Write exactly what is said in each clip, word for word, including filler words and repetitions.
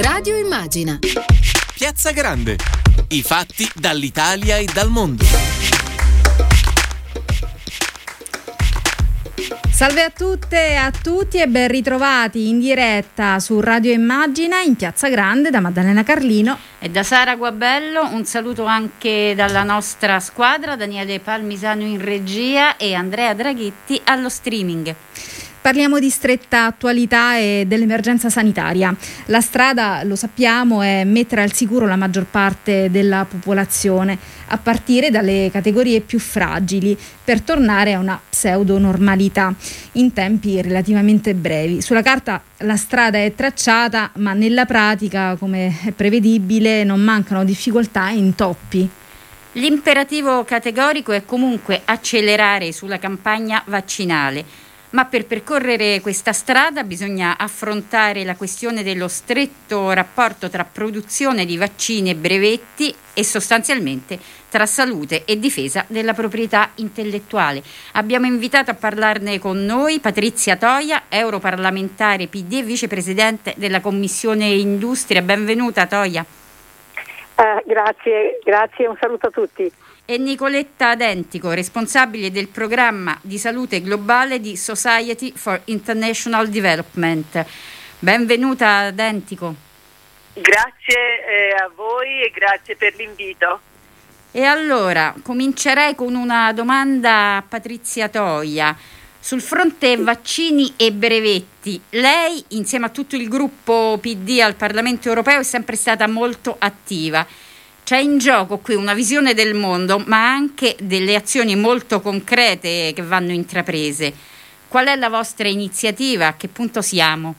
Radio Immagina. Piazza Grande. I fatti dall'Italia e dal mondo. Salve a tutte e a tutti e ben ritrovati in diretta su Radio Immagina in Piazza Grande da Maddalena Carlino e da Sara Guabello. Un saluto anche dalla nostra squadra, Daniele Palmisano in regia e Andrea Draghetti allo streaming. Parliamo di stretta attualità e dell'emergenza sanitaria. La strada, lo sappiamo, è mettere al sicuro la maggior parte della popolazione, a partire dalle categorie più fragili, per tornare a una pseudo-normalità in tempi relativamente brevi. Sulla carta la strada è tracciata, ma nella pratica, come è prevedibile, non mancano difficoltà e intoppi. L'imperativo categorico è comunque accelerare sulla campagna vaccinale. Ma per percorrere questa strada bisogna affrontare la questione dello stretto rapporto tra produzione di vaccini e brevetti e sostanzialmente tra salute e difesa della proprietà intellettuale. Abbiamo invitato a parlarne con noi Patrizia Toia, europarlamentare P D e vicepresidente della Commissione Industria. Benvenuta Toia. Eh, grazie, grazie, un saluto a tutti. E Nicoletta Dentico, responsabile del programma di salute globale di Society for International Development. Benvenuta Dentico. Grazie eh, a voi e grazie per l'invito. E allora, comincerei con una domanda a Patrizia Toia. Sul fronte vaccini e brevetti, lei insieme a tutto il gruppo P D al Parlamento Europeo è sempre stata molto attiva. C'è in gioco qui una visione del mondo, ma anche delle azioni molto concrete che vanno intraprese. Qual è la vostra iniziativa? A che punto siamo?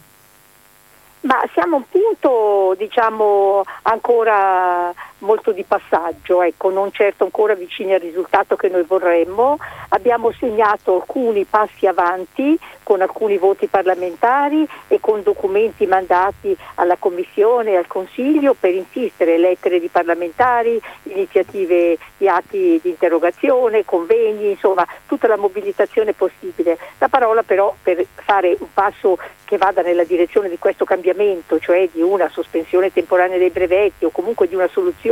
Ma siamo a un punto, diciamo, ancora molto di passaggio, ecco, non certo ancora vicini al risultato che noi vorremmo. Abbiamo segnato alcuni passi avanti con alcuni voti parlamentari e con documenti mandati alla Commissione e al Consiglio per insistere, lettere di parlamentari, iniziative di atti di interrogazione, convegni, insomma tutta la mobilitazione possibile. La parola però per fare un passo che vada nella direzione di questo cambiamento, cioè di una sospensione temporanea dei brevetti o comunque di una soluzione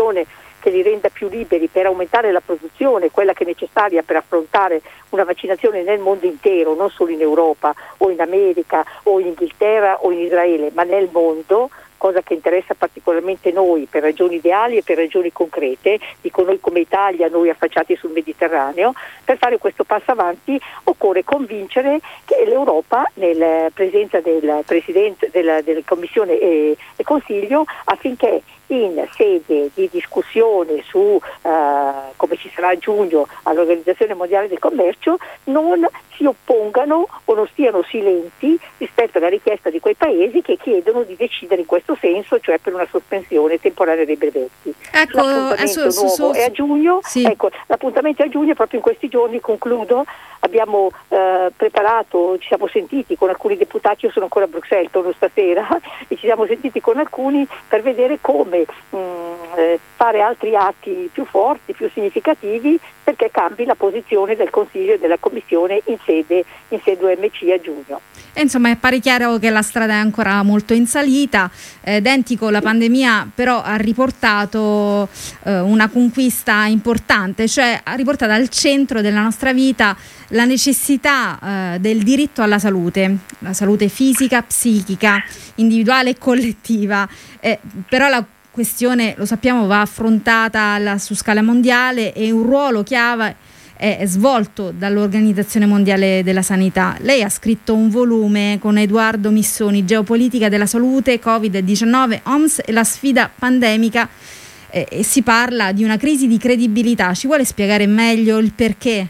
che li renda più liberi per aumentare la produzione, quella che è necessaria per affrontare una vaccinazione nel mondo intero, non solo in Europa o in America o in Inghilterra o in Israele, ma nel mondo, cosa che interessa particolarmente noi per ragioni ideali e per ragioni concrete, dico noi come Italia, noi affacciati sul Mediterraneo. Per fare questo passo avanti occorre convincere che l'Europa, nella presenza del Presidente della, della Commissione e, e Consiglio, affinché in sede di discussione su uh, come ci sarà a giugno all'Organizzazione Mondiale del Commercio non si oppongano o non stiano silenti rispetto alla richiesta di quei paesi che chiedono di decidere in questo senso, cioè per una sospensione temporanea dei brevetti. Ecco, l'appuntamento eh, su, nuovo su, su, è a giugno, sì. Ecco, l'appuntamento è a giugno, proprio in questi giorni, concludo, abbiamo eh, preparato, ci siamo sentiti con alcuni deputati, io sono ancora a Bruxelles, torno stasera, e ci siamo sentiti con alcuni per vedere come fare altri atti più forti, più significativi, perché cambi la posizione del Consiglio e della Commissione in sede, in sede O M C a giugno. E insomma è pare chiaro che la strada è ancora molto in salita. eh, Dentico, la pandemia però ha riportato eh, una conquista importante, cioè ha riportato al centro della nostra vita la necessità eh, del diritto alla salute, la salute fisica, psichica, individuale e collettiva. Eh, però la questione, lo sappiamo, va affrontata alla, su scala mondiale e un ruolo chiave è, è svolto dall'Organizzazione Mondiale della Sanità. Lei ha scritto un volume con Edoardo Missoni, Geopolitica della salute, covid diciannove, O M S e la sfida pandemica, eh, e si parla di una crisi di credibilità. Ci vuole spiegare meglio il perché?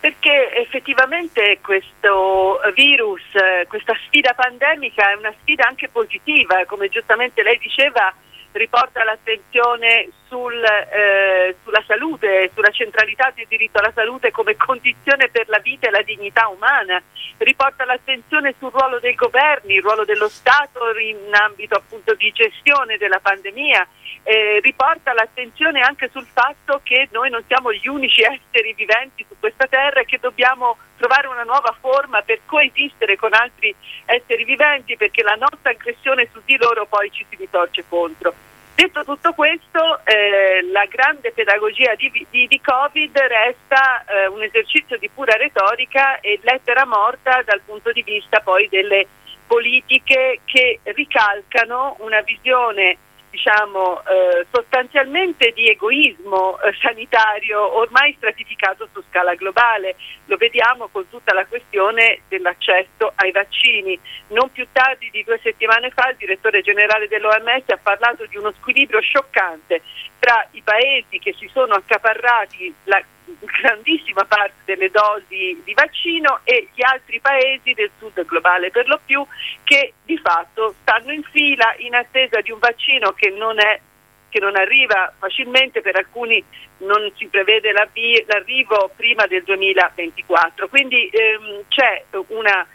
Perché effettivamente questo virus, questa sfida pandemica è una sfida anche positiva, come giustamente lei diceva, riporta l'attenzione sul, eh, sulla salute, sulla centralità del diritto alla salute come condizione per la vita e la dignità umana, riporta l'attenzione sul ruolo dei governi, il ruolo dello Stato in ambito appunto di gestione della pandemia, eh, riporta l'attenzione anche sul fatto che noi non siamo gli unici esseri viventi su questa terra e che dobbiamo trovare una nuova forma per coesistere con altri esseri viventi, perché la nostra aggressione su di loro poi ci si ritorce contro. Detto tutto questo, eh, la grande pedagogia di, di, di Covid resta eh, un esercizio di pura retorica e lettera morta dal punto di vista poi delle politiche che ricalcano una visione, diciamo, eh, sostanzialmente di egoismo eh, sanitario ormai stratificato su scala globale. Lo vediamo con tutta la questione dell'accesso ai vaccini. Non più tardi di due settimane fa il direttore generale dell'O M S ha parlato di uno squilibrio scioccante tra i paesi che si sono accaparrati la grandissima parte delle dosi di vaccino e gli altri paesi del sud globale, per lo più, che di fatto stanno in fila in attesa di un vaccino che non è che non arriva facilmente, per alcuni non si prevede l'arrivo prima del duemilaventiquattro. Quindi ehm, c'è una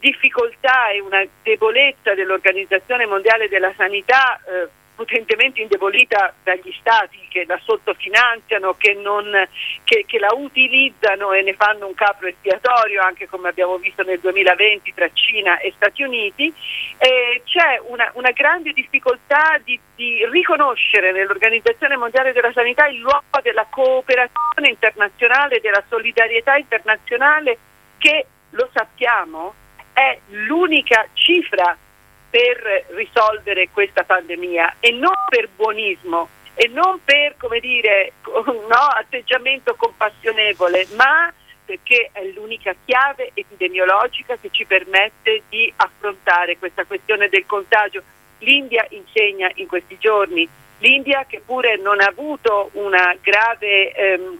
difficoltà e una debolezza dell'Organizzazione Mondiale della Sanità, eh, potentemente indebolita dagli stati che la sottofinanziano, che, non, che, che la utilizzano e ne fanno un capro espiatorio, anche come abbiamo visto nel duemilaventi tra Cina e Stati Uniti. Eh, c'è una, una grande difficoltà di, di riconoscere nell'Organizzazione Mondiale della Sanità il luogo della cooperazione internazionale, della solidarietà internazionale, che, lo sappiamo, è l'unica cifra per risolvere questa pandemia, e non per buonismo e non per, come dire, no, atteggiamento compassionevole, ma perché è l'unica chiave epidemiologica che ci permette di affrontare questa questione del contagio. L'India insegna in questi giorni, l'India che pure non ha avuto una grave ehm,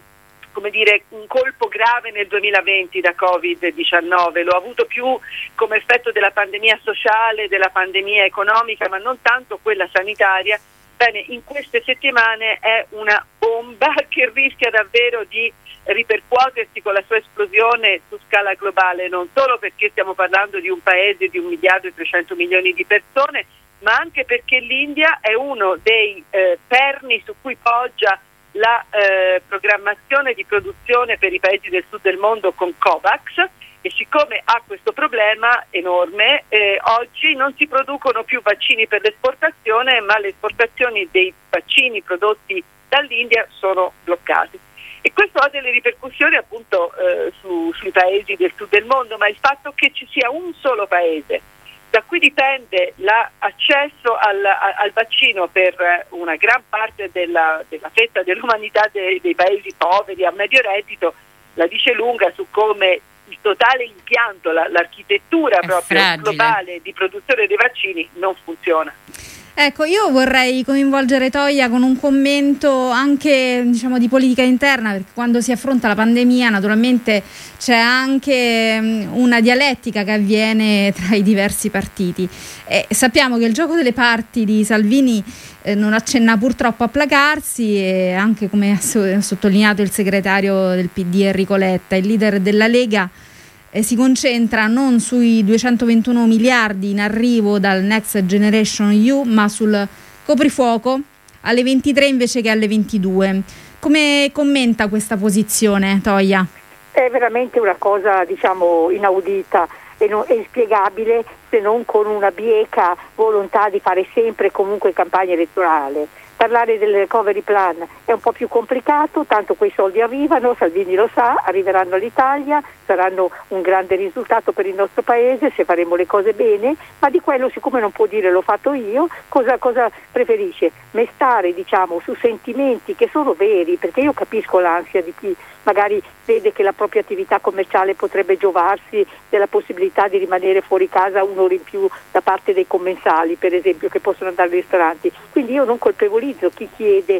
come dire, un colpo grave nel duemilaventi da Covid diciannove, lo ha avuto più come effetto della pandemia sociale, della pandemia economica, ma non tanto quella sanitaria. Bene, in queste settimane è una bomba che rischia davvero di ripercuotersi con la sua esplosione su scala globale, non solo perché stiamo parlando di un paese di un miliardo e trecento milioni di persone, ma anche perché l'India è uno dei eh, perni su cui poggia la eh, programmazione di produzione per i paesi del sud del mondo con COVAX, e siccome ha questo problema enorme, eh, oggi non si producono più vaccini per l'esportazione, ma le esportazioni dei vaccini prodotti dall'India sono bloccate. E questo ha delle ripercussioni appunto eh, su, sui paesi del sud del mondo, ma il fatto che ci sia un solo paese da cui dipende l'accesso al, al vaccino per una gran parte della, della fetta dell'umanità dei, dei paesi poveri a medio reddito, la dice lunga su come il totale impianto, la, l'architettura è proprio fragile. Globale di produzione dei vaccini non funziona. Ecco, io vorrei coinvolgere Toia con un commento anche, diciamo, di politica interna, perché quando si affronta la pandemia naturalmente c'è anche una dialettica che avviene tra i diversi partiti, e sappiamo che il gioco delle parti di Salvini eh, non accenna purtroppo a placarsi, e anche, come ha sottolineato il segretario del P D Enrico Letta, il leader della Lega si concentra non sui duecentoventuno miliardi in arrivo dal Next Generation E U, ma sul coprifuoco alle ventitré invece che alle ventidue. Come commenta questa posizione, Toia? È veramente una cosa, diciamo, inaudita e non, è inspiegabile, se non con una bieca volontà di fare sempre e comunque campagna elettorale. Parlare del recovery plan è un po' più complicato, tanto quei soldi arrivano, Salvini lo sa, arriveranno all'Italia, saranno un grande risultato per il nostro paese se faremo le cose bene, ma di quello, siccome non può dire l'ho fatto io, cosa, cosa preferisce? Mestare, diciamo, su sentimenti che sono veri, perché io capisco l'ansia di chi magari vede che la propria attività commerciale potrebbe giovarsi della possibilità di rimanere fuori casa un'ora in più da parte dei commensali, per esempio, che possono andare ai ristoranti. Quindi io non colpevolizzo chi chiede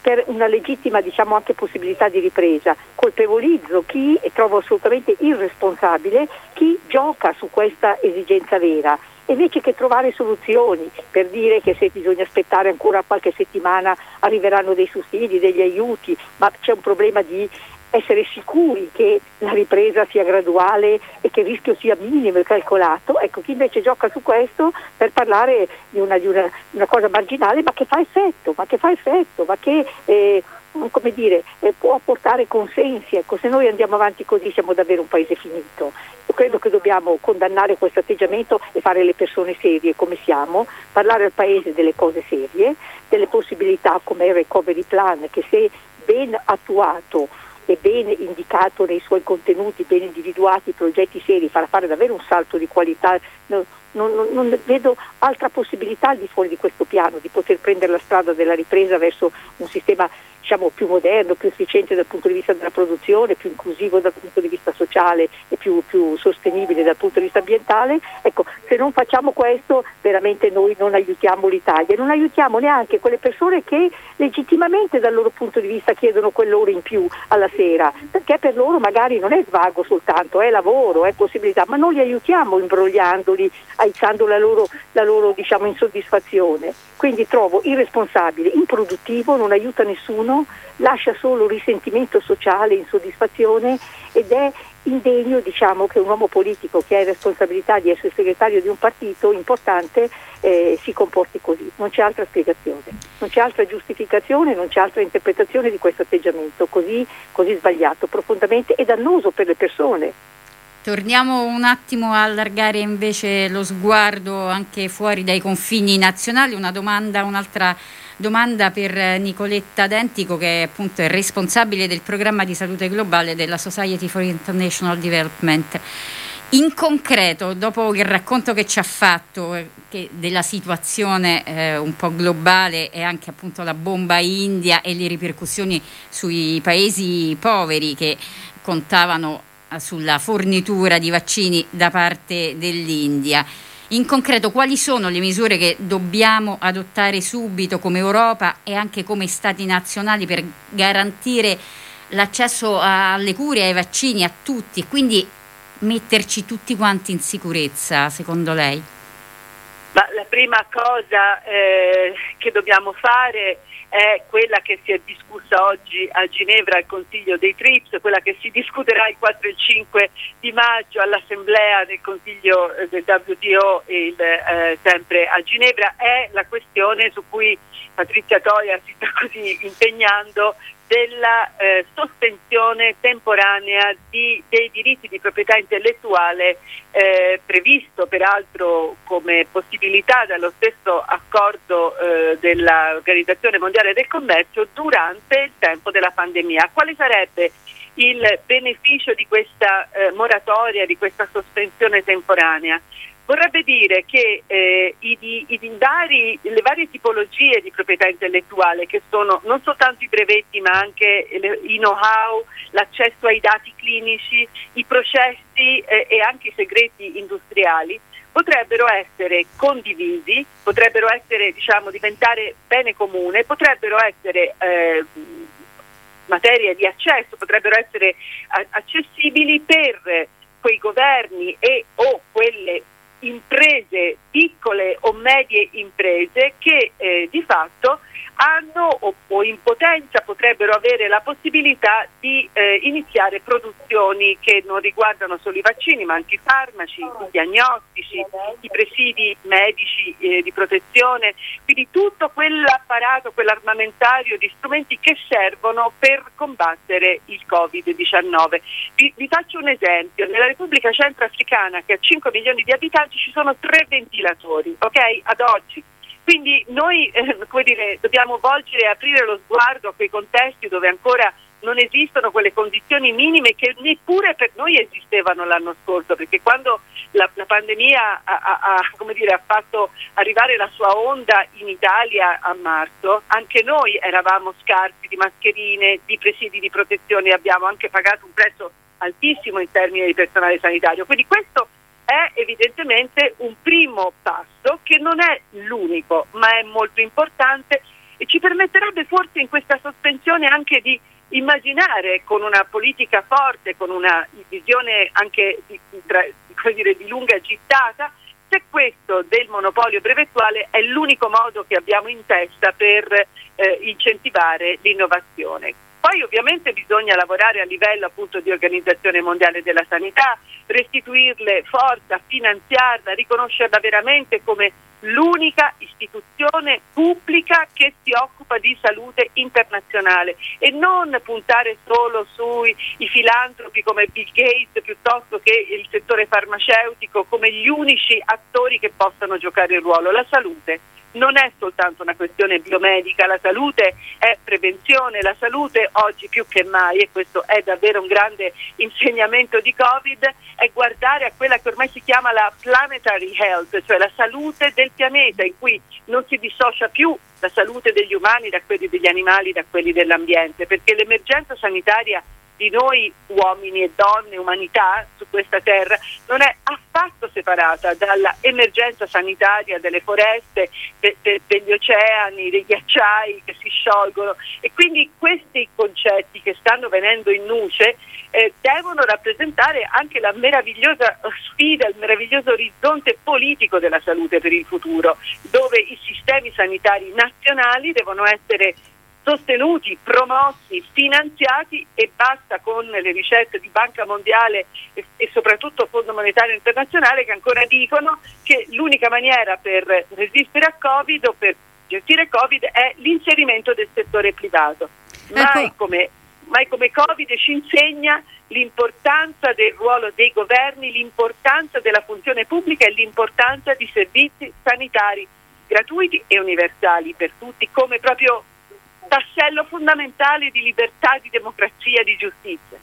per una legittima, diciamo, anche possibilità di ripresa, colpevolizzo chi, e trovo assolutamente irresponsabile, chi gioca su questa esigenza vera. invece che trovare soluzioni per dire che se bisogna aspettare ancora qualche settimana arriveranno dei sussidi, degli aiuti, ma c'è un problema di essere sicuri che la ripresa sia graduale e che il rischio sia minimo e calcolato. Ecco, chi invece gioca su questo per parlare di una, di una, una cosa marginale ma che fa effetto, ma che fa effetto, ma che eh, come dire, eh, può portare consensi. Ecco, se noi andiamo avanti così siamo davvero un paese finito. Io credo che dobbiamo condannare questo atteggiamento e fare le persone serie come siamo, parlare al paese delle cose serie, delle possibilità come il recovery plan, che se ben attuato e ben indicato nei suoi contenuti, ben individuati, progetti seri, farà fare davvero un salto di qualità. Non, non, non vedo altra possibilità al di fuori di questo piano, di poter prendere la strada della ripresa verso un sistema, diciamo, più moderno, più efficiente dal punto di vista della produzione, più inclusivo dal punto di vista sociale e più, più sostenibile dal punto di vista ambientale. Ecco, se non facciamo questo veramente noi non aiutiamo l'Italia, non aiutiamo neanche quelle persone che legittimamente dal loro punto di vista chiedono quell'ora in più alla sera, perché per loro magari non è svago soltanto, è lavoro, è possibilità, ma non li aiutiamo imbrogliandoli, aizzando la loro, la loro diciamo, insoddisfazione. Quindi trovo irresponsabile, improduttivo, non aiuta nessuno, lascia solo risentimento sociale, insoddisfazione, ed è indegno, diciamo, che un uomo politico che ha responsabilità di essere segretario di un partito importante eh, si comporti così. Non c'è altra spiegazione, non c'è altra giustificazione, non c'è altra interpretazione di questo atteggiamento così, così sbagliato, profondamente e dannoso per le persone. Torniamo un attimo a allargare invece lo sguardo anche fuori dai confini nazionali. Una domanda, un'altra domanda per Nicoletta Dentico, che è appunto è responsabile del programma di salute globale della Society for International Development. In concreto, dopo il racconto che ci ha fatto che della situazione eh, un po' globale e anche appunto la bomba India e le ripercussioni sui paesi poveri che contavano sulla fornitura di vaccini da parte dell'India, in concreto, quali sono le misure che dobbiamo adottare subito come Europa e anche come Stati nazionali per garantire l'accesso alle cure, ai vaccini, a tutti, e quindi metterci tutti quanti in sicurezza, secondo lei? Ma la prima cosa eh, che dobbiamo fare è quella che si è discussa oggi a Ginevra al Consiglio dei TRIPS, quella che si discuterà il quattro e il cinque di maggio all'Assemblea del Consiglio del W T O il, eh, sempre a Ginevra, è la questione su cui Patrizia Toia si sta così impegnando della eh, sospensione temporanea di, dei diritti di proprietà intellettuale eh, previsto peraltro come possibilità dallo stesso accordo eh, dell'Organizzazione Mondiale del Commercio durante il tempo della pandemia. Quale sarebbe il beneficio di questa eh, moratoria, di questa sospensione temporanea? Vorrebbe dire che eh, i, i, i vari, le varie tipologie di proprietà intellettuale, che sono non soltanto i brevetti ma anche le, i know-how, l'accesso ai dati clinici, i processi eh, e anche i segreti industriali, potrebbero essere condivisi, potrebbero essere, diciamo, diventare bene comune, potrebbero essere eh, materie di accesso, potrebbero essere a- accessibili per quei governi e o quelle imprese, piccole o medie imprese, che eh, di fatto hanno o, o in potenza potrebbero avere la possibilità di eh, iniziare produzioni che non riguardano solo i vaccini ma anche i farmaci, i diagnostici, i presidi medici eh, di protezione, quindi tutto quell'apparato, quell'armamentario di strumenti che servono per combattere il covid diciannove. Vi, vi faccio un esempio: nella Repubblica Centrafricana, che ha cinque milioni di abitanti, ci sono tre ventilatori, ok? Ad oggi. Quindi noi eh, come dire, dobbiamo volgere e aprire lo sguardo a quei contesti dove ancora non esistono quelle condizioni minime che neppure per noi esistevano l'anno scorso, perché quando la, la pandemia ha, ha, ha, come dire, ha fatto arrivare la sua onda in Italia a marzo, anche noi eravamo scarsi di mascherine, di presidi di protezione, e abbiamo anche pagato un prezzo altissimo in termini di personale sanitario. Quindi questo è evidentemente un primo passo che non è l'unico, ma è molto importante e ci permetterebbe forse in questa sospensione anche di immaginare, con una politica forte, con una visione anche di, di, tra, come dire, di lunga gittata, questo del monopolio brevettuale è l'unico modo che abbiamo in testa per eh, incentivare l'innovazione. Poi ovviamente bisogna lavorare a livello appunto di Organizzazione Mondiale della Sanità, restituirle forza, finanziarla, riconoscerla veramente come l'unica istituzione pubblica che si occupa di salute internazionale e non puntare solo sui i filantropi come Bill Gates piuttosto che il settore farmaceutico come gli unici attori che possano giocare il ruolo. La salute non è soltanto una questione biomedica, la salute è prevenzione, la salute oggi più che mai, e questo è davvero un grande insegnamento di Covid, è guardare a quella che ormai si chiama la planetary health, cioè la salute del pianeta, in cui non si dissocia più la salute degli umani da quelli degli animali, da quelli dell'ambiente, perché l'emergenza sanitaria di noi uomini e donne, umanità su questa terra non è affatto separata dalla emergenza sanitaria delle foreste, de, de, degli oceani, dei ghiacciai che si sciolgono, e quindi questi concetti che stanno venendo in luce eh, devono rappresentare anche la meravigliosa sfida, il meraviglioso orizzonte politico della salute per il futuro, dove i sistemi sanitari nazionali devono essere sostenuti, promossi, finanziati, e basta con le ricette di Banca Mondiale e, e soprattutto Fondo Monetario Internazionale, che ancora dicono che l'unica maniera per resistere a Covid o per gestire Covid è l'inserimento del settore privato. Mai come, mai come Covid ci insegna l'importanza del ruolo dei governi, l'importanza della funzione pubblica e l'importanza di servizi sanitari gratuiti e universali per tutti, come proprio tassello fondamentale di libertà, di democrazia, di giustizia.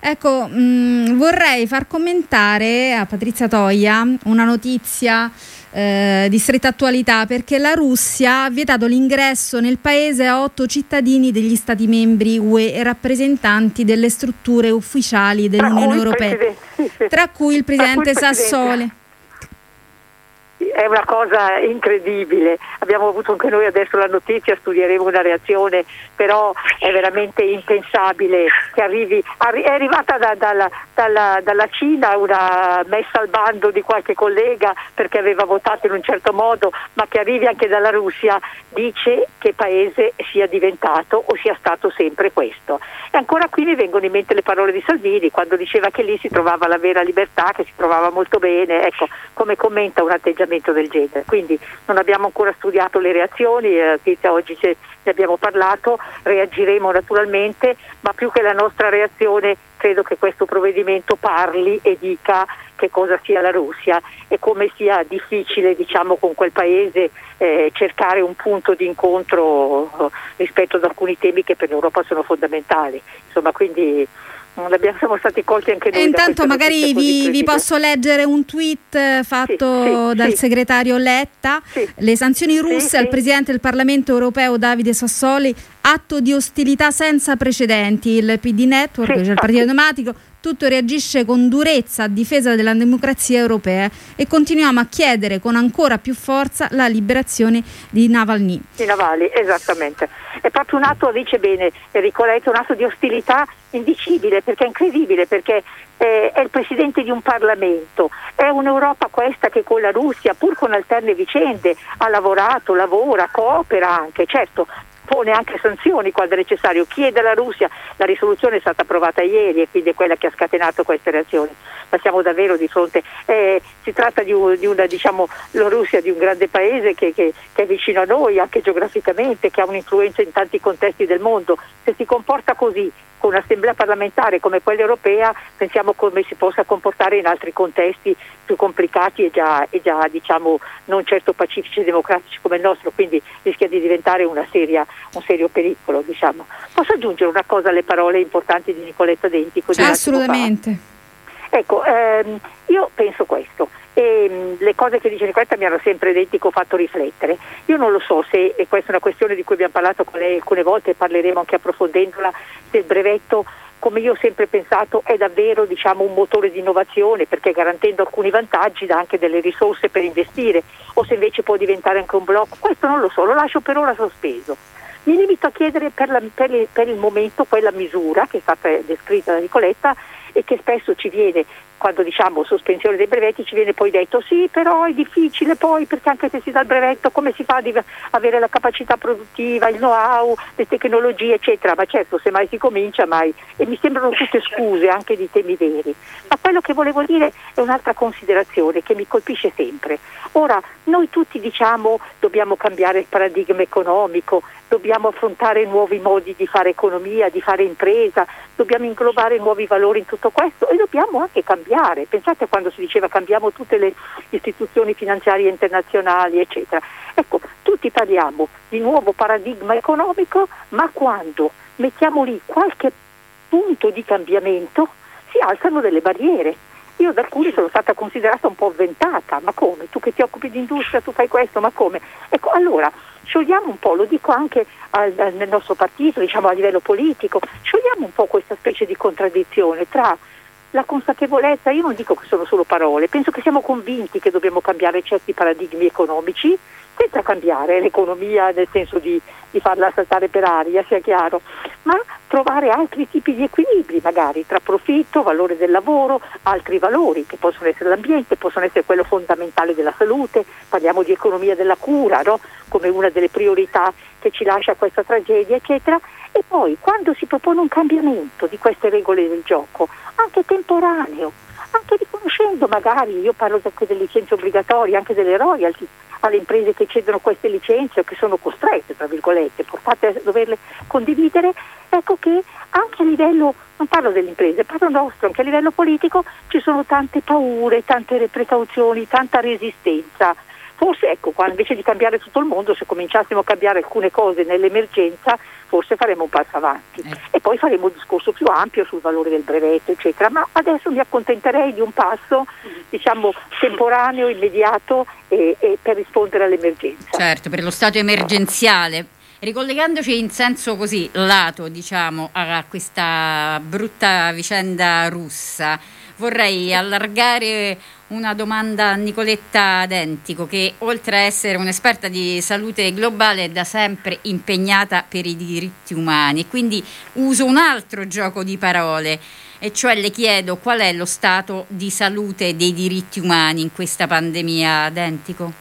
Ecco, mh, vorrei far commentare a Patrizia Toia una notizia eh, di stretta attualità, perché la Russia ha vietato l'ingresso nel paese a otto cittadini degli stati membri U E e rappresentanti delle strutture ufficiali dell'Unione Europea, tra cui il presidente Sassoli. È una cosa incredibile, abbiamo avuto anche noi adesso la notizia, studieremo una reazione, però è veramente impensabile che arrivi, è arrivata da, dalla, dalla, dalla Cina una messa al bando di qualche collega perché aveva votato in un certo modo, ma che arrivi anche dalla Russia, dice che paese sia diventato o sia stato sempre questo. E ancora qui mi vengono in mente le parole di Salvini quando diceva che lì si trovava la vera libertà, che si trovava molto bene, ecco, come commenta un atteggiamento del genere. Quindi non abbiamo ancora studiato le reazioni, eh, oggi ce ne abbiamo parlato, reagiremo naturalmente, ma più che la nostra reazione credo che questo provvedimento parli e dica che cosa sia la Russia e come sia difficile, diciamo, con quel paese eh, cercare un punto di incontro rispetto ad alcuni temi che per l'Europa sono fondamentali. Insomma, quindi siamo stati colti anche noi. E intanto magari vi, vi posso leggere un tweet fatto sì, sì, dal sì. segretario Letta. Sì. Le sanzioni russe sì, al sì. presidente del Parlamento Europeo Davide Sassoli, atto di ostilità senza precedenti. Il P D Network, sì, cioè il Partito Democratico, tutto reagisce con durezza a difesa della democrazia europea e continuiamo a chiedere con ancora più forza la liberazione di Navalny. Di Navalny, esattamente. È proprio un atto, dice bene Enrico Letta, un atto di ostilità indicibile, perché è incredibile, perché eh, è il presidente di un Parlamento, è un'Europa questa che con la Russia, pur con alterne vicende, ha lavorato, lavora, coopera anche, certo, pone anche sanzioni quando è necessario, chiede alla Russia, la risoluzione è stata approvata ieri e quindi è quella che ha scatenato queste reazioni. Ma siamo davvero di fronte, eh, si tratta di, un, di una, diciamo, la Russia di un grande paese che, che, che è vicino a noi anche geograficamente, che ha un'influenza in tanti contesti del mondo. Se si comporta così con un'assemblea parlamentare come quella europea, pensiamo come si possa comportare in altri contesti più complicati e già, e già diciamo non certo pacifici e democratici come il nostro, quindi rischia di diventare una seria, un serio pericolo, diciamo. Posso aggiungere una cosa alle parole importanti di Nicoletta Dentico? Di assolutamente. Ecco, ehm, io penso questo, e, mh, le cose che dice Nicoletta mi hanno sempre Dentico fatto riflettere. Io non lo so se, e questa è una questione di cui abbiamo parlato con lei alcune volte e parleremo anche approfondendola, del brevetto, come io ho sempre pensato, è davvero, diciamo, un motore di innovazione, perché garantendo alcuni vantaggi dà anche delle risorse per investire, o se invece può diventare anche un blocco, questo non lo so, lo lascio per ora sospeso. Mi limito a chiedere per, la, per, il, per il momento quella misura che è stata descritta da Nicoletta e che spesso ci viene quando diciamo sospensione dei brevetti ci viene poi detto sì, però è difficile poi, perché anche se si dà il brevetto come si fa ad avere la capacità produttiva, il know-how, le tecnologie eccetera, ma certo se mai si comincia mai, e mi sembrano tutte scuse anche di temi veri. Ma quello che volevo dire è un'altra considerazione che mi colpisce sempre. Ora noi tutti diciamo dobbiamo cambiare il paradigma economico, dobbiamo affrontare nuovi modi di fare economia, di fare impresa, dobbiamo inglobare nuovi valori in tutto questo e dobbiamo anche cambiare. Pensate quando si diceva cambiamo tutte le istituzioni finanziarie internazionali, eccetera. Ecco, tutti parliamo di nuovo paradigma economico, ma quando mettiamo lì qualche punto di cambiamento si alzano delle barriere. Io da alcuni sono stata considerata un po' avventata, ma come? Tu che ti occupi di industria, tu fai questo, ma come? Ecco, allora sciogliamo un po', lo dico anche al, al, nel nostro partito, diciamo a livello politico, sciogliamo un po' questa specie di contraddizione tra la consapevolezza, io non dico che sono solo parole, penso che siamo convinti che dobbiamo cambiare certi paradigmi economici, senza cambiare l'economia nel senso di, di farla saltare per aria, sia chiaro, ma trovare altri tipi di equilibri magari tra profitto, valore del lavoro, altri valori che possono essere l'ambiente, possono essere quello fondamentale della salute, parliamo di economia della cura, no? Come una delle priorità che ci lascia questa tragedia, eccetera. E poi quando si propone un cambiamento di queste regole del gioco, anche temporaneo, anche riconoscendo magari, io parlo anche delle licenze obbligatorie, anche delle royalty, alle imprese che cedono queste licenze o che sono costrette, tra virgolette, portate a doverle condividere, ecco che anche a livello, non parlo delle imprese, parlo nostro, anche a livello politico ci sono tante paure, tante precauzioni, tanta resistenza. Forse ecco, qua invece di cambiare tutto il mondo, se cominciassimo a cambiare alcune cose nell'emergenza, forse faremo un passo avanti. E poi faremo un discorso più ampio sul valore del brevetto, eccetera. Ma adesso mi accontenterei di un passo, diciamo, temporaneo, immediato e, e per rispondere all'emergenza. Certo, per lo stato emergenziale. Ricollegandoci in senso così lato, diciamo, a questa brutta vicenda russa, vorrei allargare una domanda a Nicoletta Dentico, che oltre a essere un'esperta di salute globale è da sempre impegnata per i diritti umani, e quindi uso un altro gioco di parole, e cioè le chiedo qual è lo stato di salute dei diritti umani in questa pandemia, Dentico?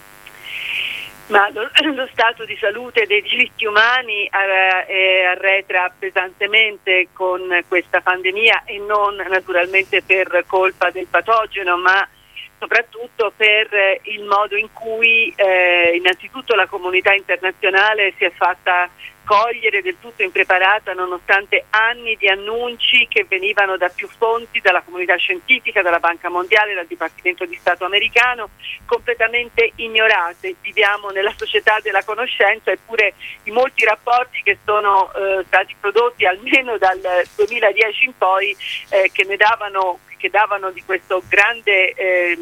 Ma lo, lo stato di salute dei diritti umani ar- è arretra pesantemente con questa pandemia, e non naturalmente per colpa del patogeno, ma soprattutto per il modo in cui eh, innanzitutto la comunità internazionale si è fatta cogliere del tutto impreparata, nonostante anni di annunci che venivano da più fonti, dalla comunità scientifica, dalla Banca Mondiale, dal Dipartimento di Stato americano, completamente ignorate. Viviamo nella società della conoscenza, eppure i molti rapporti che sono eh, stati prodotti almeno dal duemiladieci in poi eh, che ne davano che davano di questo grande eh,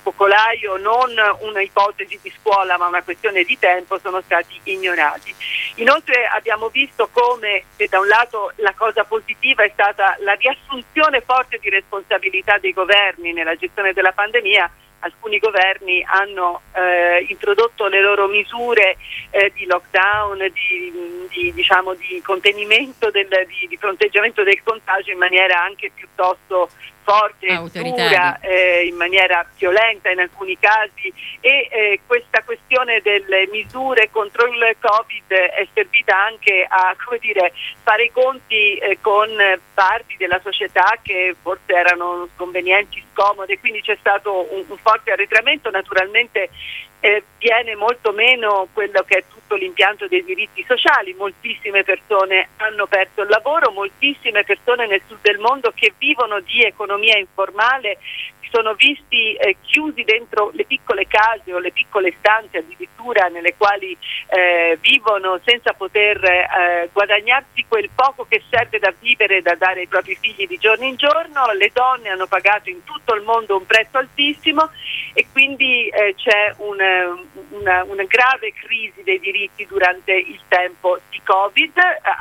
focolaio non una ipotesi di scuola ma una questione di tempo, sono stati ignorati. Inoltre abbiamo visto come, se da un lato la cosa positiva è stata la riassunzione forte di responsabilità dei governi nella gestione della pandemia, alcuni governi hanno eh, introdotto le loro misure eh, di lockdown, di, di, diciamo, di contenimento, del, di, di fronteggiamento del contagio in maniera anche piuttosto forte, dura, eh, in maniera violenta in alcuni casi, e eh, questa questione delle misure contro il Covid è servita anche a, come dire, fare i conti eh, con parti della società che forse erano sconvenienti, scomode, quindi c'è stato un, un forte arretramento. Naturalmente eh, viene molto meno quello che è tutto l'impianto dei diritti sociali, moltissime persone hanno perso il lavoro, moltissime persone nel sud del mondo che vivono di economia informale si sono visti eh, chiusi dentro le piccole case o le piccole stanze addirittura nelle quali eh, vivono, senza poter eh, guadagnarsi quel poco che serve da vivere, da dare ai propri figli di giorno in giorno. Le donne hanno pagato in tutto il mondo un prezzo altissimo, e quindi eh, c'è una, una, una grave crisi dei diritti durante il tempo di Covid,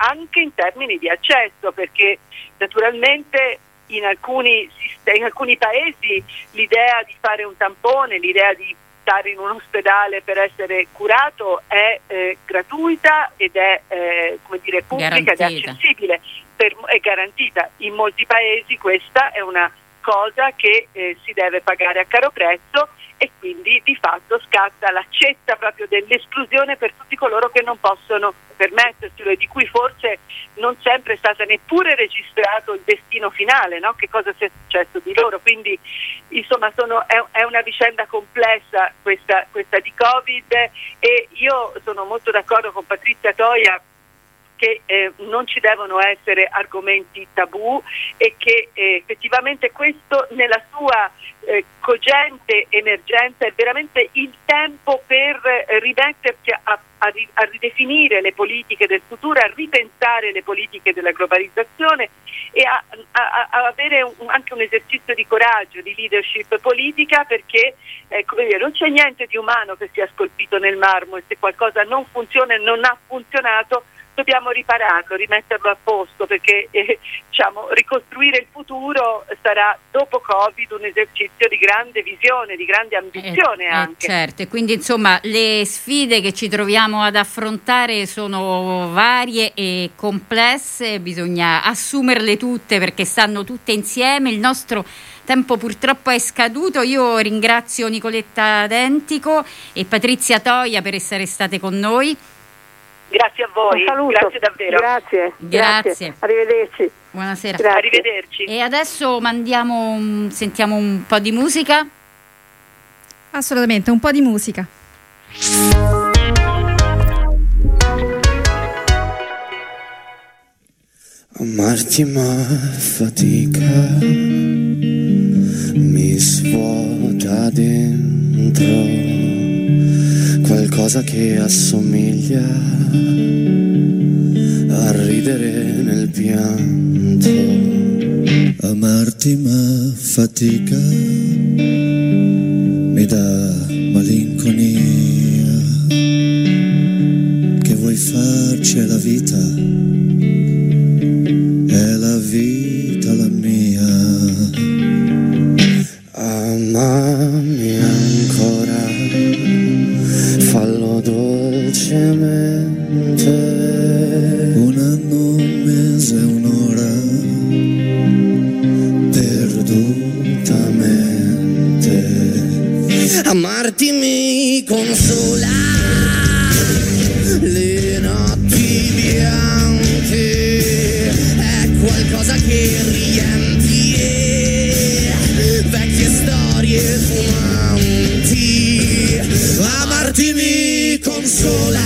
anche in termini di accesso, perché naturalmente In alcuni, in alcuni paesi l'idea di fare un tampone, l'idea di stare in un ospedale per essere curato è eh, gratuita ed è eh, come dire, pubblica, garantita. Ed è accessibile, per, è garantita. In molti paesi questa è una qualcosa che eh, si deve pagare a caro prezzo, e quindi di fatto scatta l'accetta proprio dell'esclusione per tutti coloro che non possono permetterselo, e di cui forse non sempre è stato neppure registrato il destino finale, no? Che cosa sia successo di loro. Quindi insomma sono, è, è una vicenda complessa questa, questa di Covid, e io sono molto d'accordo con Patrizia Toia che eh, non ci devono essere argomenti tabù, e che eh, effettivamente questo nella sua eh, cogente emergenza è veramente il tempo per eh, rimettersi a, a, a ridefinire le politiche del futuro, a ripensare le politiche della globalizzazione, e a, a, a avere un, anche un esercizio di coraggio, di leadership politica, perché eh, come dire, non c'è niente di umano che sia scolpito nel marmo, e se qualcosa non funziona e non ha funzionato dobbiamo ripararlo, rimetterlo a posto, perché eh, diciamo, ricostruire il futuro sarà dopo Covid un esercizio di grande visione, di grande ambizione eh, anche. Eh, certo, e quindi insomma le sfide che ci troviamo ad affrontare sono varie e complesse, bisogna assumerle tutte perché stanno tutte insieme. Il nostro tempo purtroppo è scaduto. Io ringrazio Nicoletta Dentico e Patrizia Toia per essere state con noi. Grazie a voi, un saluto. Grazie davvero. Grazie, grazie. grazie. Arrivederci. Buonasera. Grazie. Arrivederci. E adesso mandiamo, sentiamo un po' di musica? Assolutamente, un po' di musica. Amarti ma fatica, mi svuota dentro qualcosa che assomiglia a ridere nel pianto. Amarti ma fatica, mi dà malinconia. Che vuoi farci, è la vita, è la vita la mia. Amami ancora, fallo dolcemente. Un anno, un mese, un'ora, perdutamente. Amarti mi consola le notti bianche, è qualcosa che riempie vecchie storie fumanti. Amarti mi consola,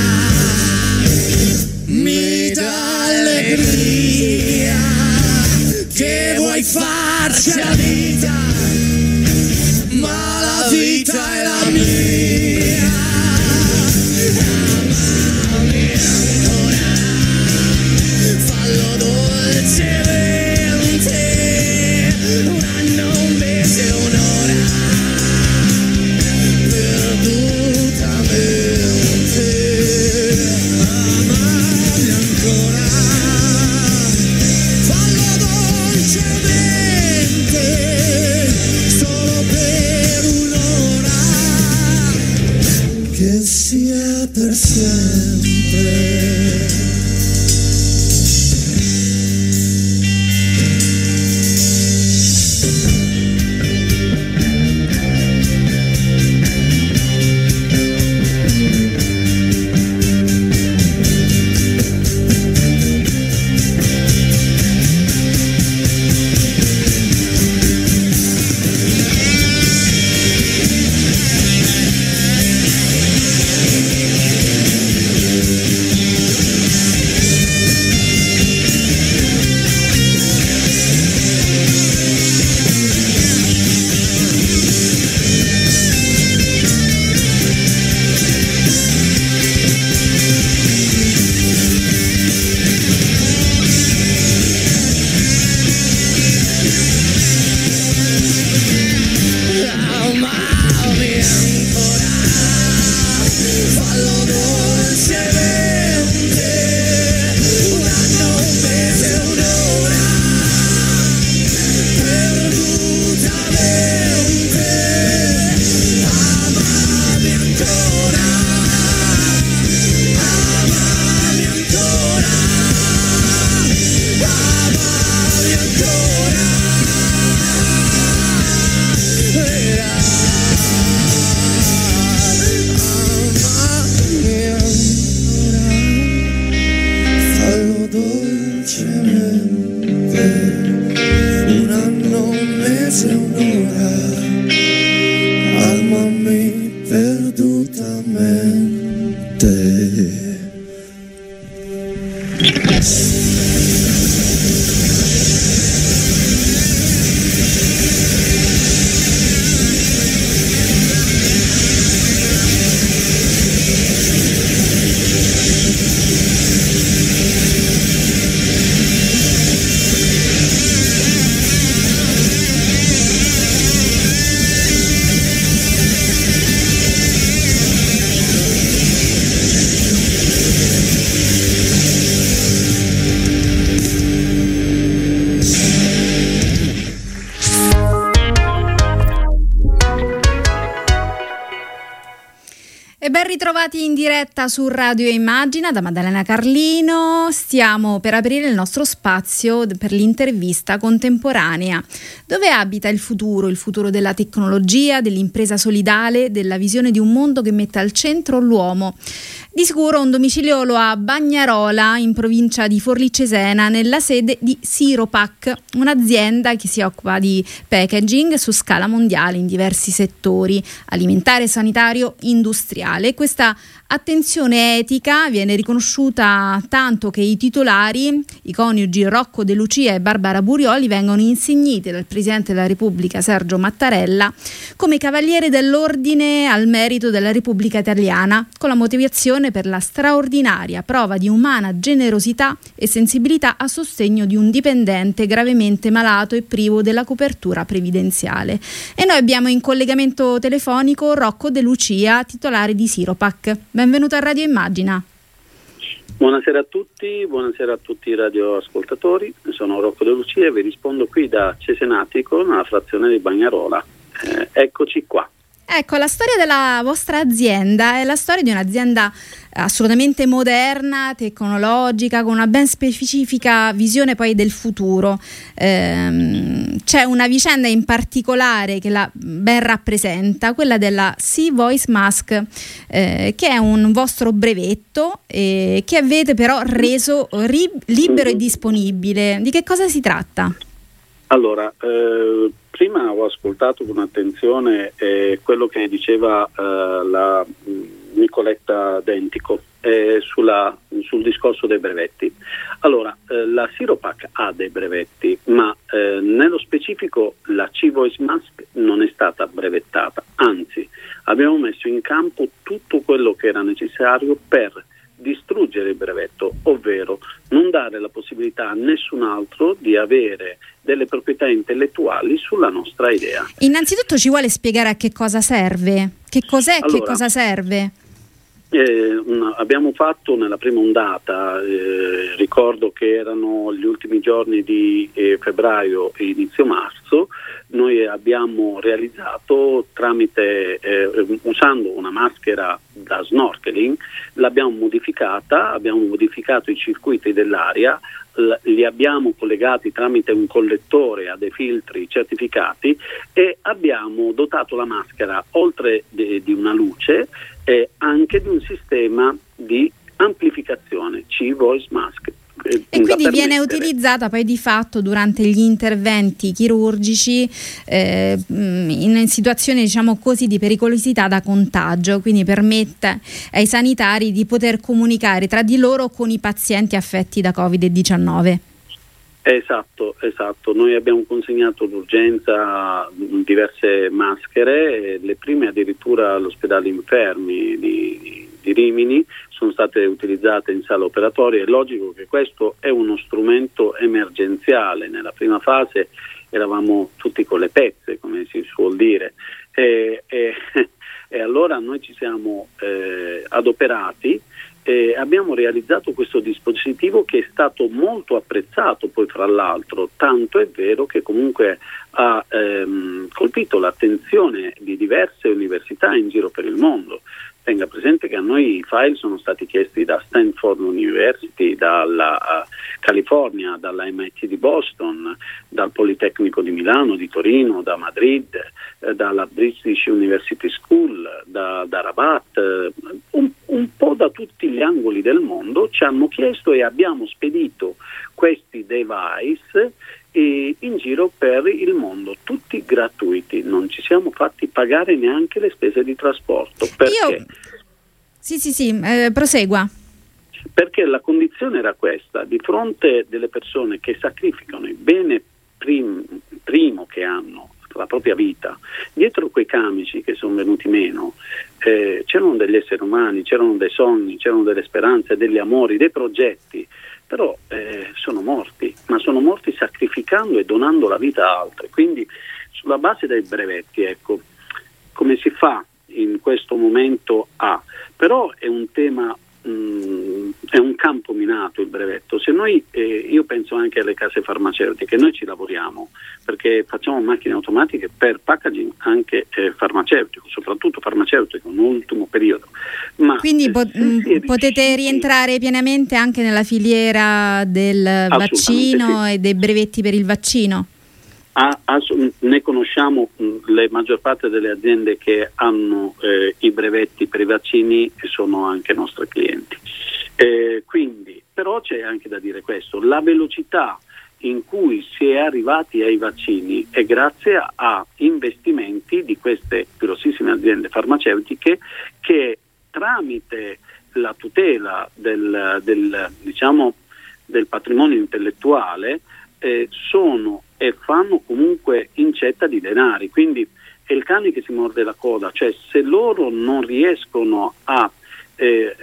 mi dà allegria. Che vuoi farci, la vita, ma la vita è la mia. Amami ancora, fallo dolcemente. Un anno, un mese, un'ora, per sempre. niente. Ritrovati in diretta su Radio Immagina da Maddalena Carlino. Stiamo per aprire il nostro spazio per l'intervista contemporanea. Dove abita il futuro? Il futuro della tecnologia, dell'impresa solidale, della visione di un mondo che mette al centro l'uomo. Di sicuro un domicilio lo ha Bagnarola, in provincia di Forlì-Cesena, nella sede di Siropack, un'azienda che si occupa di packaging su scala mondiale in diversi settori, alimentare, sanitario, industriale. Questa attenzione etica viene riconosciuta tanto che i titolari, i coniugi Rocco De Lucia e Barbara Burioli, vengono insigniti dal Presidente della Repubblica Sergio Mattarella come Cavaliere dell'Ordine al Merito della Repubblica Italiana, con la motivazione per la straordinaria prova di umana generosità e sensibilità a sostegno di un dipendente gravemente malato e privo della copertura previdenziale. E noi abbiamo in collegamento telefonico Rocco De Lucia, titolare di Siropack. Benvenuto a Radio Immagina. Buonasera a tutti, buonasera a tutti i radioascoltatori. Sono Rocco De Lucia e vi rispondo qui da Cesenatico, nella frazione di Bagnarola. Eh, eccoci qua. Ecco, la storia della vostra azienda è la storia di un'azienda assolutamente moderna, tecnologica, con una ben specifica visione poi del futuro. Ehm, c'è una vicenda in particolare che la ben rappresenta, quella della Sea Voice Mask, eh, che è un vostro brevetto eh, che avete però reso ri- libero e disponibile. Di che cosa si tratta? Allora, eh... prima ho ascoltato con attenzione eh, quello che diceva eh, la Nicoletta Dentico eh, sulla, sul discorso dei brevetti. Allora, eh, la Siropack ha dei brevetti, ma eh, nello specifico la Sea Voice Mask non è stata brevettata, anzi abbiamo messo in campo tutto quello che era necessario per distruggere il brevetto, ovvero non dare la possibilità a nessun altro di avere delle proprietà intellettuali sulla nostra idea. Innanzitutto ci vuole spiegare a che cosa serve, che cos'è e allora, che cosa serve? Eh, abbiamo fatto nella prima ondata, eh, ricordo che erano gli ultimi giorni di eh, febbraio e inizio marzo, noi abbiamo realizzato tramite, eh, usando una maschera da snorkeling, l'abbiamo modificata, abbiamo modificato i circuiti dell'aria, li abbiamo collegati tramite un collettore a dei filtri certificati e abbiamo dotato la maschera, oltre de, di una luce, eh, anche di un sistema di amplificazione, Sea Voice Mask. Eh, e quindi viene utilizzata poi di fatto durante gli interventi chirurgici eh, in situazioni, diciamo così, di pericolosità da contagio, quindi permette ai sanitari di poter comunicare tra di loro con i pazienti affetti da covid diciannove. Esatto, esatto. Noi abbiamo consegnato d'urgenza diverse maschere, le prime addirittura all'ospedale Infermi di, di Rimini, sono state utilizzate in sala operatoria. È logico che questo è uno strumento emergenziale. Nella prima fase eravamo tutti con le pezze, come si suol dire, e, e, e allora noi ci siamo eh, adoperati e abbiamo realizzato questo dispositivo che è stato molto apprezzato, poi fra l'altro, tanto è vero che comunque ha ehm, colpito l'attenzione di diverse università in giro per il mondo. Tenga presente che a noi i file sono stati chiesti da Stanford University, dalla California, dalla M I T di Boston, dal Politecnico di Milano, di Torino, da Madrid, eh, dalla British University School, da, da Rabat, eh, un, un po' da tutti gli angoli del mondo ci hanno chiesto e abbiamo spedito questi device e in giro per il mondo, tutti gratuiti, non ci siamo fatti pagare neanche le spese di trasporto perché Io... Sì, sì, sì, eh, prosegua. Perché la condizione era questa: di fronte delle persone che sacrificano il bene prim- primo che hanno, la propria vita, dietro quei camici che sono venuti meno eh, c'erano degli esseri umani, c'erano dei sogni, c'erano delle speranze, degli amori, dei progetti, però eh, sono morti, ma sono morti sacrificando e donando la vita a altri. Quindi sulla base dei brevetti, ecco, come si fa in questo momento a... Però è un tema... Mm, è un campo minato il brevetto. Se noi, eh, io penso anche alle case farmaceutiche, noi ci lavoriamo perché facciamo macchine automatiche per packaging anche eh, farmaceutico, soprattutto farmaceutico, in ultimo periodo. Ma quindi po- mh, potete rientrare pienamente anche nella filiera del vaccino, sì, e dei brevetti per il vaccino? A, a, ne conosciamo la maggior parte delle aziende che hanno eh, i brevetti per i vaccini, e sono anche nostri clienti. Eh, quindi, però c'è anche da dire questo: la velocità in cui si è arrivati ai vaccini è grazie a, a investimenti di queste grossissime aziende farmaceutiche che, tramite la tutela del, del, diciamo, del patrimonio intellettuale, eh, sono e fanno comunque incetta di denari. Quindi è il cane che si morde la coda, cioè se loro non riescono a eh,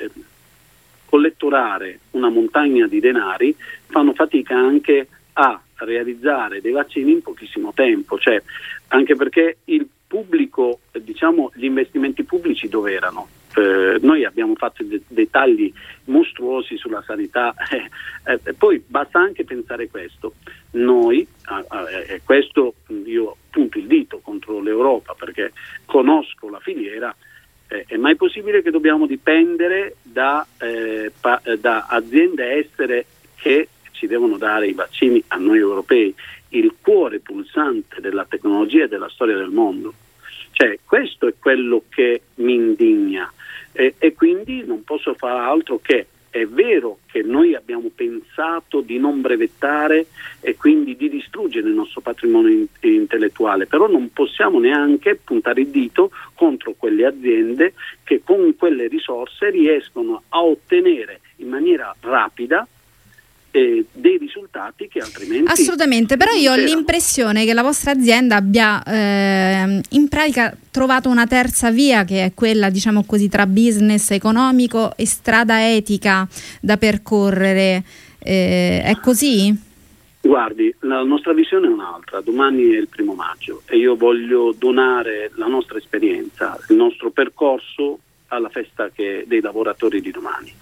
collettorare una montagna di denari, fanno fatica anche a realizzare dei vaccini in pochissimo tempo, cioè anche perché il pubblico, diciamo, gli investimenti pubblici dove erano? Eh, noi abbiamo fatto de- dei tagli mostruosi sulla sanità, eh, eh, poi basta anche pensare questo. Noi, e eh, eh, questo io punto il dito contro l'Europa perché conosco la filiera, eh, è mai possibile che dobbiamo dipendere da, eh, pa- da aziende estere che ci devono dare i vaccini a noi europei, il cuore pulsante della tecnologia e della storia del mondo? Cioè, questo è quello che mi indigna, e, e quindi non posso fare altro che... È vero che noi abbiamo pensato di non brevettare e quindi di distruggere il nostro patrimonio in- intellettuale, però non possiamo neanche puntare il dito contro quelle aziende che con quelle risorse riescono a ottenere in maniera rapida dei risultati che altrimenti... Assolutamente, però io ho l'impressione che la vostra azienda abbia eh, in pratica trovato una terza via, che è quella, diciamo così, tra business economico e strada etica da percorrere. Eh, è così? Guardi, la nostra visione è un'altra. Domani è il primo maggio e io voglio donare la nostra esperienza, il nostro percorso alla festa che, dei lavoratori di domani,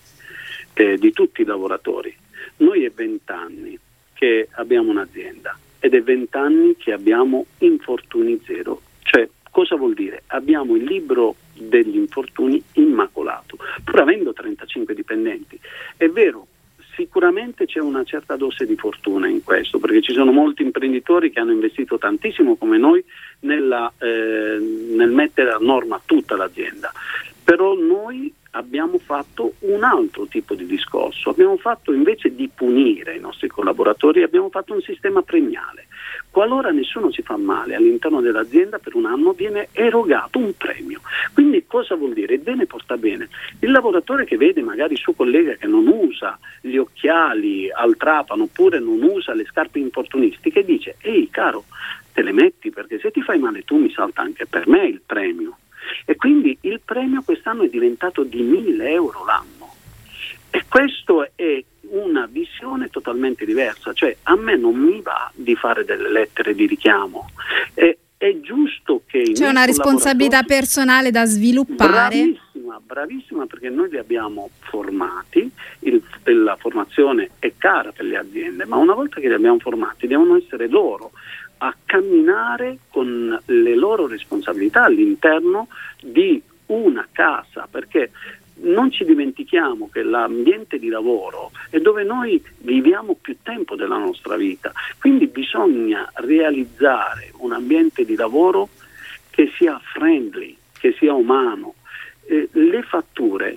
eh, di tutti i lavoratori. Noi è vent'anni che abbiamo un'azienda ed è vent'anni che abbiamo infortuni zero. Cioè, cosa vuol dire? Abbiamo il libro degli infortuni immacolato, pur avendo trentacinque dipendenti. È vero, sicuramente c'è una certa dose di fortuna in questo, perché ci sono molti imprenditori che hanno investito tantissimo come noi nella, eh, nel mettere a norma tutta l'azienda. Però noi abbiamo fatto un altro tipo di discorso, abbiamo fatto, invece di punire i nostri collaboratori, abbiamo fatto un sistema premiale. Qualora nessuno si fa male all'interno dell'azienda, per un anno viene erogato un premio. Quindi cosa vuol dire? Il bene porta bene. Il lavoratore che vede magari il suo collega che non usa gli occhiali al trapano oppure non usa le scarpe infortunistiche dice: ehi caro, te le metti, perché se ti fai male tu mi salta anche per me il premio. E quindi il premio quest'anno è diventato di mille euro l'anno, e questo è una visione totalmente diversa. Cioè, a me non mi va di fare delle lettere di richiamo, è, è giusto che c'è cioè una responsabilità personale da sviluppare. Bravissima, bravissima, perché noi li abbiamo formati, il, la formazione è cara per le aziende, ma una volta che li abbiamo formati devono essere loro a camminare con le loro responsabilità all'interno di una casa, perché non ci dimentichiamo che l'ambiente di lavoro è dove noi viviamo più tempo della nostra vita, quindi bisogna realizzare un ambiente di lavoro che sia friendly, che sia umano. Eh, le fatture,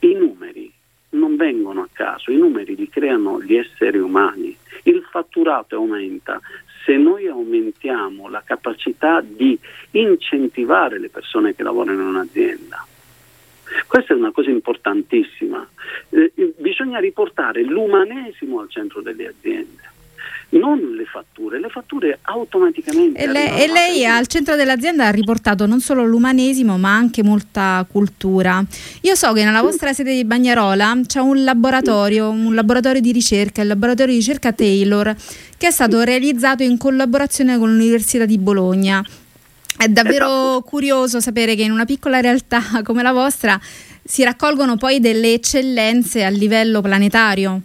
i numeri non vengono a caso, i numeri li creano gli esseri umani, il fatturato aumenta se noi aumentiamo la capacità di incentivare le persone che lavorano in un'azienda. Questa è una cosa importantissima. Eh, bisogna riportare l'umanesimo al centro delle aziende, non le fatture, le fatture automaticamente. E lei, e lei al centro dell'azienda ha riportato non solo l'umanesimo ma anche molta cultura. Io so che nella vostra sede di Bagnarola c'è un laboratorio, un laboratorio di ricerca, il laboratorio di ricerca Taylor, che è stato realizzato in collaborazione con l'Università di Bologna. È davvero esatto. curioso sapere che in una piccola realtà come la vostra si raccolgono poi delle eccellenze a livello planetario.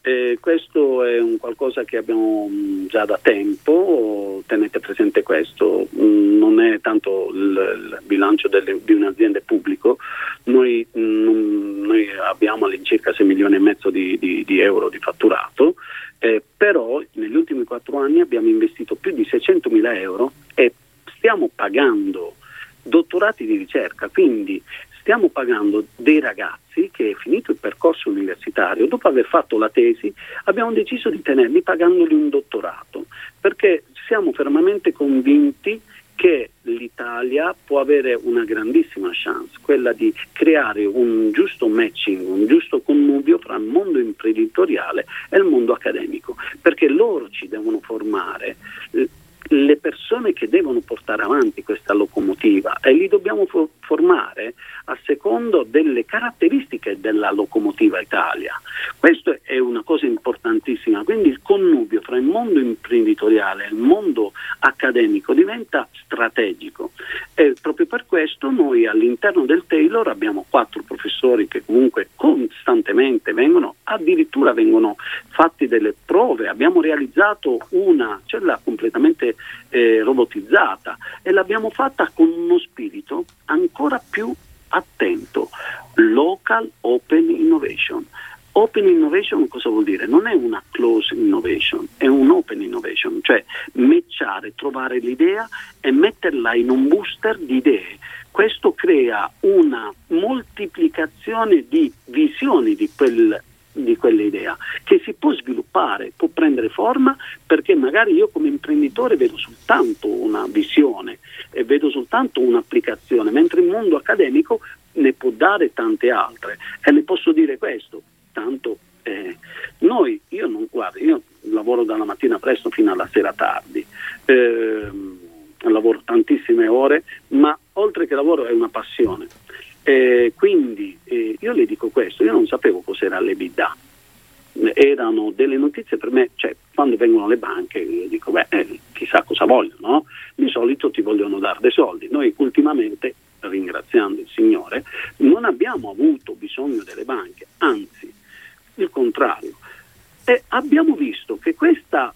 Eh, questo è un qualcosa che abbiamo già da tempo, tenete presente questo, non è tanto il, il bilancio delle, di un'azienda pubblico, noi, mh, noi abbiamo all'incirca sei milioni e mezzo di, di, di euro di fatturato, eh, però negli ultimi quattro anni abbiamo investito più di seicentomila euro e stiamo pagando dottorati di ricerca, quindi stiamo pagando dei ragazzi che, finito il percorso universitario, dopo aver fatto la tesi, abbiamo deciso di tenerli pagandoli un dottorato, perché siamo fermamente convinti che l'Italia può avere una grandissima chance, quella di creare un giusto matching, un giusto connubio fra il mondo imprenditoriale e il mondo accademico, perché loro ci devono formare eh, le persone che devono portare avanti questa locomotiva, e li dobbiamo for- formare a secondo delle caratteristiche della locomotiva Italia. Questo è una cosa importantissima, quindi il connubio fra il mondo imprenditoriale e il mondo accademico diventa strategico, e proprio per questo noi all'interno del Taylor abbiamo quattro professori che comunque costantemente vengono, addirittura vengono fatti delle prove, abbiamo realizzato una cella completamente Eh, robotizzata e l'abbiamo fatta con uno spirito ancora più attento, local open innovation. Open innovation cosa vuol dire? Non è una close innovation, è un open innovation, cioè matchare, trovare l'idea e metterla in un booster di idee. Questo crea una moltiplicazione di visioni di quel di quell'idea che si può sviluppare, può prendere forma, perché magari io come imprenditore vedo soltanto una visione e vedo soltanto un'applicazione, mentre il mondo accademico ne può dare tante altre. E le posso dire questo, tanto eh, noi, io non guardo, io lavoro dalla mattina presto fino alla sera tardi, eh, lavoro tantissime ore, ma oltre che lavoro è una passione. Eh, quindi eh, io le dico questo, io non sapevo cos'era l'E B I T D A, erano delle notizie per me, cioè quando vengono le banche io dico beh eh, chissà cosa vogliono, no? Di solito ti vogliono dare dei soldi, noi ultimamente, ringraziando il Signore, non abbiamo avuto bisogno delle banche, anzi il contrario, e abbiamo visto che questa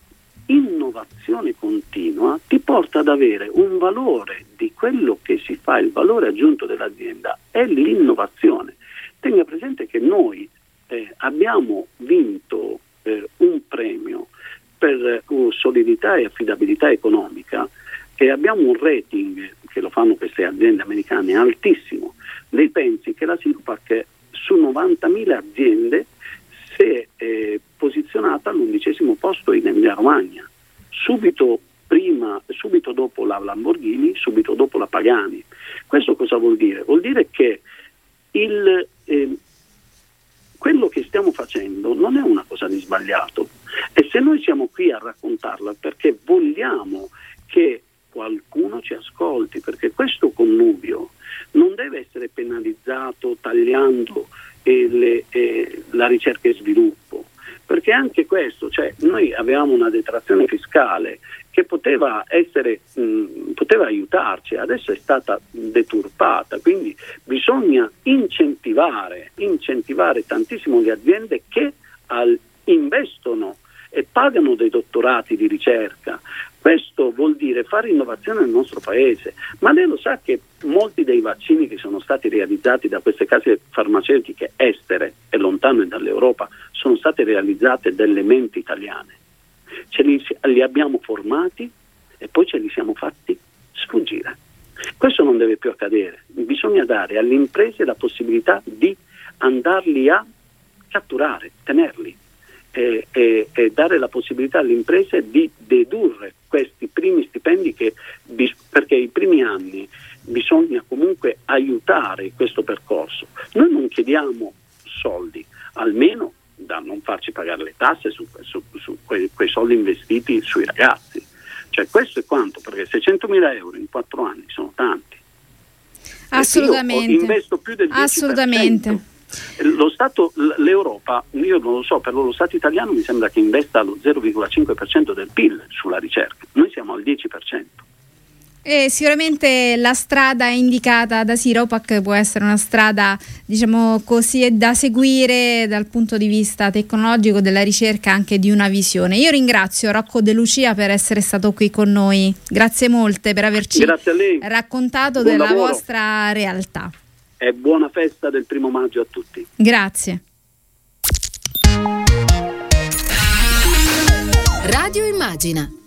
innovazione continua ti porta ad avere un valore di quello che si fa, il valore aggiunto dell'azienda è l'innovazione. Tenga presente che noi eh, abbiamo vinto eh, un premio per uh, solidità e affidabilità economica e abbiamo un rating, che lo fanno queste aziende americane, altissimo. Lei pensi che la Siropack su novantamila aziende se è posizionata all'undicesimo posto in Emilia Romagna, subito prima, subito dopo la Lamborghini, subito dopo la Pagani. Questo cosa vuol dire? Vuol dire che il, eh, quello che stiamo facendo non è una cosa di sbagliato, e se noi siamo qui a raccontarla perché vogliamo che qualcuno ci ascolti, perché questo connubio non deve essere penalizzato tagliando E le, e la ricerca e sviluppo, perché anche questo, cioè noi avevamo una detrazione fiscale che poteva essere mh, poteva aiutarci, adesso è stata deturpata, quindi bisogna incentivare incentivare tantissimo le aziende che al, investono e pagano dei dottorati di ricerca. Questo vuol dire fare innovazione nel nostro paese, ma lei lo sa che molti dei vaccini che sono stati realizzati da queste case farmaceutiche estere e lontane dall'Europa sono state realizzate dalle menti italiane, ce li, li abbiamo formati e poi ce li siamo fatti sfuggire. Questo non deve più accadere, bisogna dare alle imprese la possibilità di andarli a catturare, tenerli. E, e, e dare la possibilità alle imprese di dedurre questi primi stipendi che, perché i primi anni bisogna comunque aiutare questo percorso. Noi non chiediamo soldi, almeno da non farci pagare le tasse su, su, su quei, quei soldi investiti sui ragazzi. Cioè questo è quanto, perché seicentomila euro in quattro anni sono tanti. Assolutamente. Io investo più del dieci percento. Assolutamente. Lo Stato, l'Europa, io non lo so, però lo Stato italiano mi sembra che investa lo zero virgola cinque percento del P I L sulla ricerca. Noi siamo al dieci percento. E sicuramente la strada indicata da Siropack può essere una strada, diciamo così, da seguire dal punto di vista tecnologico, della ricerca, anche di una visione. Io ringrazio Rocco De Lucia per essere stato qui con noi, grazie molte per averci raccontato Buon della lavoro. vostra realtà, e buona festa del primo maggio a tutti. Grazie. Radio Immagina.